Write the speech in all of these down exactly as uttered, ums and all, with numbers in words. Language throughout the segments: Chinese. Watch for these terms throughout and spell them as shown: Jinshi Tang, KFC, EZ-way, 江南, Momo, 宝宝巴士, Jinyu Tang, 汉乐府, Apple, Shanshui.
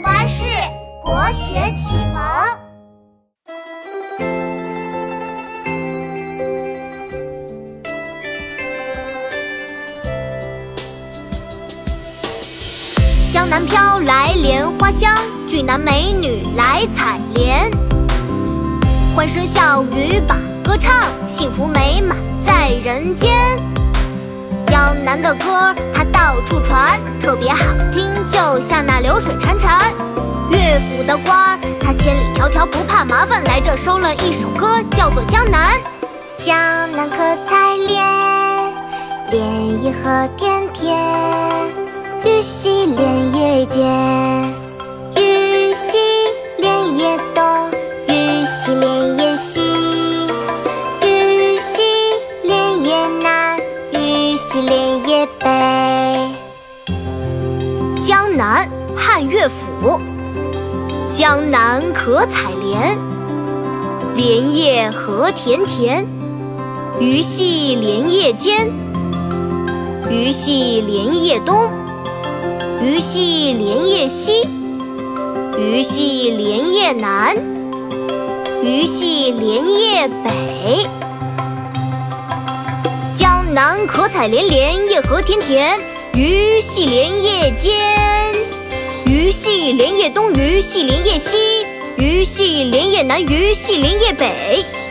国巴士国学启蒙。江南飘来莲花香，巨南美女来采莲。欢声笑语把歌唱，幸福美满在人间。江南的歌它到处传，特别好听，就像那流水潺潺。乐府的官它千里迢迢不怕麻烦，来这收了一首歌叫做《江南》。江南可采莲，莲叶何田田，玉溪莲叶间，玉溪莲叶东，玉溪莲叶西。江南，汉乐府。江南可采莲，莲叶何田田，鱼戏莲叶间，鱼戏莲叶东，鱼戏莲叶西，鱼戏莲叶南，鱼戏莲叶北。江南可采莲，莲叶何田田，鱼戏莲叶间，鱼戏莲叶东，鱼戏莲叶西，鱼戏莲叶南，鱼戏莲叶北。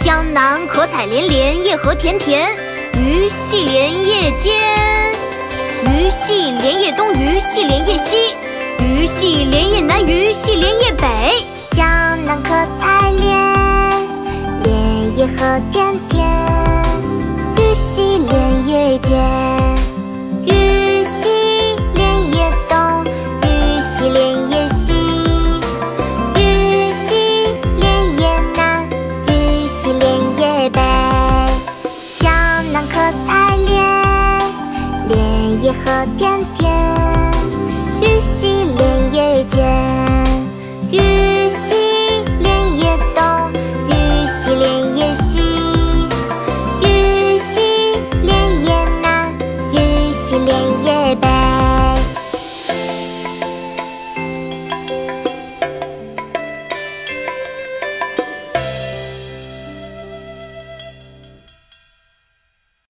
江南可采莲，莲叶何田田，鱼戏莲叶间，鱼戏莲叶东，鱼戏莲叶西，鱼戏莲叶南，鱼戏莲叶北。江南可采莲，莲叶何田田，鱼戏莲叶间，鱼戏莲叶东，鱼戏莲叶西，鱼戏莲叶南，鱼戏莲叶北。江南可采莲，莲叶何田田，鱼戏莲叶间，鱼。